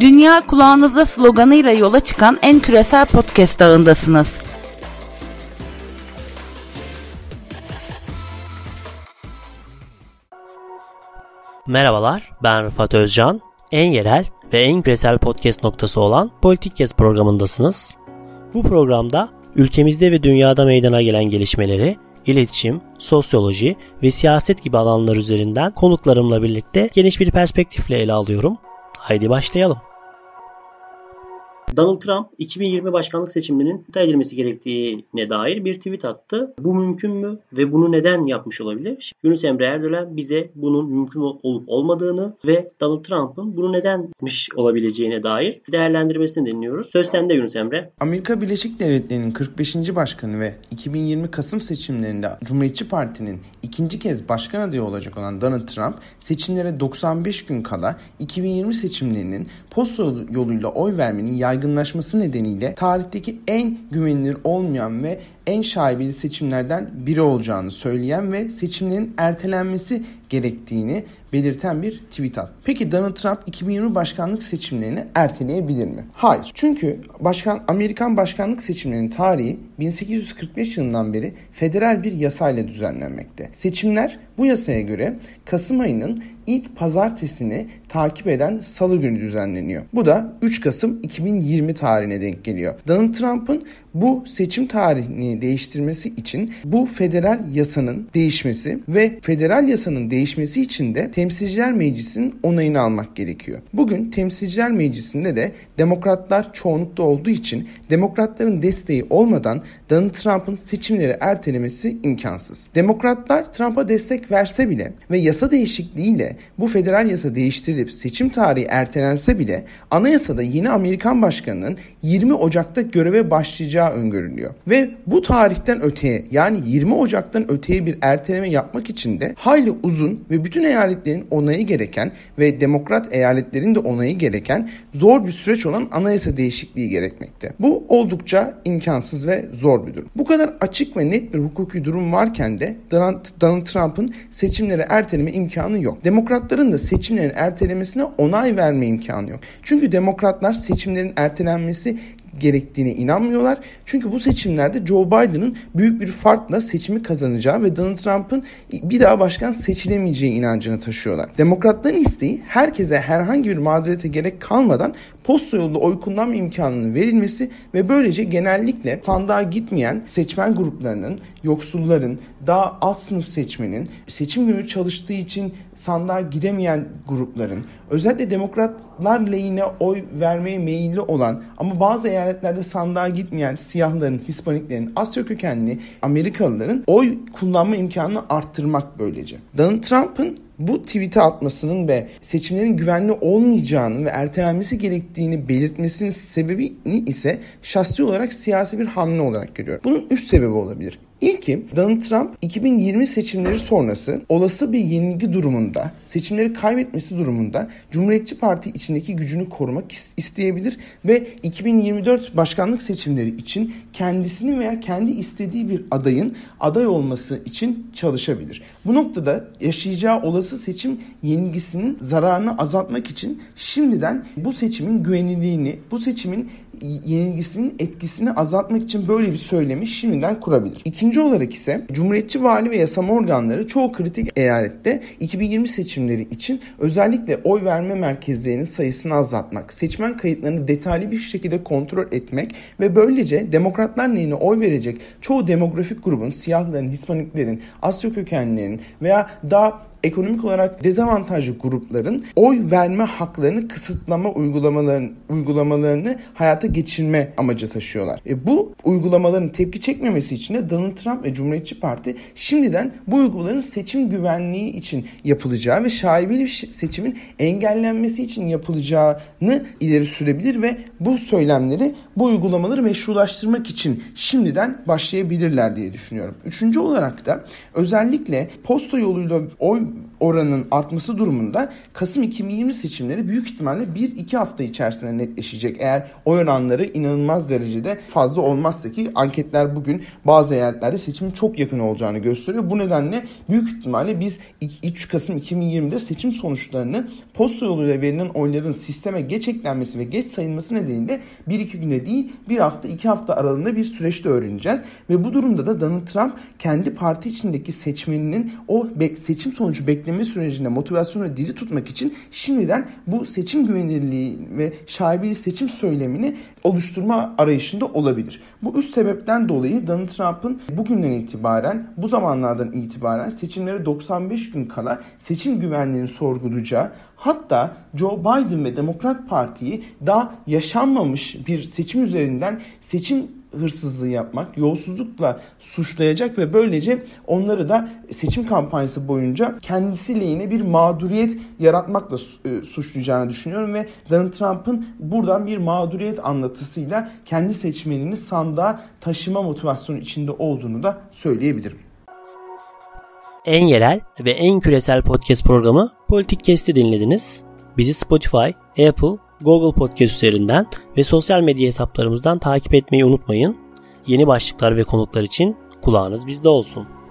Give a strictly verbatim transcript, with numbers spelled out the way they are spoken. Dünya kulağınızda sloganıyla yola çıkan en küresel podcast ağındasınız. Merhabalar, ben Rıfat Özcan. En yerel ve en küresel podcast noktası olan PoliticCast programındasınız. Bu programda ülkemizde ve dünyada meydana gelen gelişmeleri, iletişim, sosyoloji ve siyaset gibi alanlar üzerinden konuklarımla birlikte geniş bir perspektifle ele alıyorum. Haydi başlayalım. Donald Trump iki bin yirmi başkanlık seçimlerinin iptal edilmesi gerektiğine dair bir tweet attı. Bu mümkün mü ve bunu neden yapmış olabilir? Yunus Emre Erdölen bize bunun mümkün olup olmadığını ve Donald Trump'ın bunu neden yapmış olabileceğine dair değerlendirmesini dinliyoruz. Söz sende Yunus Emre. Amerika Birleşik Devletleri'nin kırk beşinci başkanı ve iki bin yirmi Kasım seçimlerinde Cumhuriyetçi Parti'nin ikinci kez başkan adayı olacak olan Donald Trump seçimlere doksan beş gün kala iki bin yirmi seçimlerinin posta yoluyla oy vermenin yaygın yaygınlaşması nedeniyle tarihteki en güvenilir olmayan ve en şaibeli seçimlerden biri olacağını söyleyen ve seçimlerin ertelenmesi gerektiğini belirten bir tweet attı. Peki Donald Trump iki bin yirmi başkanlık seçimlerini erteleyebilir mi? Hayır. Çünkü başkan, Amerikan başkanlık seçimlerinin tarihi bin sekiz yüz kırk beş yılından beri federal bir yasayla düzenlenmekte. Seçimler bu yasaya göre Kasım ayının ilk pazartesini takip eden salı günü düzenleniyor. Bu da üç Kasım iki bin yirmi tarihine denk geliyor. Donald Trump'ın bu seçim tarihini değiştirmesi için bu federal yasanın değişmesi ve federal yasanın değişmesi için de Temsilciler Meclisi'nin onayını almak gerekiyor. Bugün Temsilciler Meclisi'nde de demokratlar çoğunlukta olduğu için demokratların desteği olmadan Donald Trump'ın seçimleri ertelemesi imkansız. Demokratlar Trump'a destek verse bile ve yasa değişikliğiyle bu federal yasa değiştirilip seçim tarihi ertelense bile anayasada yeni Amerikan başkanının yirmi Ocak'ta göreve başlayacağı öngörülüyor. Ve bu tarihten öteye, yani yirmi Ocak'tan öteye bir erteleme yapmak için de hayli uzun ve bütün eyaletlerin onayı gereken ve demokrat eyaletlerin de onayı gereken zor bir süreç olan anayasa değişikliği gerekmekte. Bu oldukça imkansız ve zor bir durum. Bu kadar açık ve net bir hukuki durum varken de Donald Trump'ın seçimlere erteleme imkanı yok. Demokratların da seçimlerin ertelemesine onay verme imkanı yok. Çünkü demokratlar seçimlerin ertelenmesi gerektiğine inanmıyorlar. Çünkü bu seçimlerde Joe Biden'ın büyük bir farkla seçimi kazanacağı ve Donald Trump'ın bir daha başkan seçilemeyeceği inancını taşıyorlar. Demokratların isteği herkese herhangi bir mazerete gerek kalmadan posta yoluyla oy kullanma imkanının verilmesi ve böylece genellikle sandığa gitmeyen seçmen gruplarının, yoksulların, daha alt sınıf seçmenin, seçim günü çalıştığı için sandığa gidemeyen grupların, özellikle demokratlar lehine oy vermeye meyilli olan ama bazı eyaletlerde sandığa gitmeyen siyahların, Hispaniklerin, Asya kökenli Amerikalıların oy kullanma imkanını arttırmak böylece. Donald Trump'ın bu tweet'i atmasının ve seçimlerin güvenli olmayacağını ve ertelenmesi gerektiğini belirtmesinin sebebini ise şahsi olarak siyasi bir hamle olarak görüyorum. Bunun üç sebebi olabilir. İlki, Donald Trump iki bin yirmi seçimleri sonrası olası bir yenilgi durumunda, seçimleri kaybetmesi durumunda Cumhuriyetçi Parti içindeki gücünü korumak isteyebilir ve iki bin yirmi dört başkanlık seçimleri için kendisini veya kendi istediği bir adayın aday olması için çalışabilir. Bu noktada yaşayacağı olası seçim yenilgisinin zararını azaltmak için şimdiden bu seçimin güvenilirliğini, bu seçimin yenilgisinin etkisini azaltmak için böyle bir söylemi şimdiden kurabilir. İkinci olarak ise Cumhuriyetçi vali ve yasama organları çoğu kritik eyalette iki bin yirmi seçimleri için özellikle oy verme merkezlerinin sayısını azaltmak, seçmen kayıtlarını detaylı bir şekilde kontrol etmek ve böylece demokratlar lehine oy verecek çoğu demografik grubun, siyahların, Hispaniklerin, Asya kökenlilerin veya daha ekonomik olarak dezavantajlı grupların oy verme haklarını kısıtlama uygulamaların, uygulamalarını hayata geçirme amacı taşıyorlar. E bu uygulamaların tepki çekmemesi için de Donald Trump ve Cumhuriyetçi Parti şimdiden bu uygulamaların seçim güvenliği için yapılacağı ve şaibeli bir seçimin engellenmesi için yapılacağını ileri sürebilir ve bu söylemleri, bu uygulamaları meşrulaştırmak için şimdiden başlayabilirler diye düşünüyorum. Üçüncü olarak da özellikle posta yoluyla oy oranın artması durumunda Kasım iki bin yirmi seçimleri büyük ihtimalle bir iki hafta içerisinde netleşecek. Eğer oy oranları inanılmaz derecede fazla olmazsa, ki anketler bugün bazı eyaletlerde seçimin çok yakın olacağını gösteriyor. Bu nedenle büyük ihtimalle biz üç Kasım iki bin yirmide seçim sonuçlarını posta yoluyla verilen oyların sisteme geç eklenmesi ve geç sayılması nedeniyle bir iki güne değil bir hafta iki hafta aralığında bir süreçte öğreneceğiz. Ve bu durumda da Donald Trump kendi parti içindeki seçmeninin o seçim sonucu bekleme sürecinde motivasyonla diri tutmak için şimdiden bu seçim güvenirliği ve şaibeli seçim söylemini oluşturma arayışında olabilir. Bu üç sebepten dolayı Donald Trump'ın bugünden itibaren, bu zamanlardan itibaren seçimlere doksan beş gün kala seçim güvenliğini sorgulayacağı, hatta Joe Biden ve Demokrat Parti'yi daha yaşanmamış bir seçim üzerinden seçim hırsızlığı yapmak, yolsuzlukla suçlayacak ve böylece onları da seçim kampanyası boyunca kendisi lehine bir mağduriyet yaratmakla suçlayacağını düşünüyorum ve Donald Trump'ın buradan bir mağduriyet anlatısıyla kendi seçmenini sandığa taşıma motivasyonu içinde olduğunu da söyleyebilirim. En yerel ve en küresel podcast programı PoliticCast'i dinlediniz. Bizi Spotify, Apple, Google Podcast üzerinden ve sosyal medya hesaplarımızdan takip etmeyi unutmayın. Yeni başlıklar ve konuklar için kulağınız bizde olsun.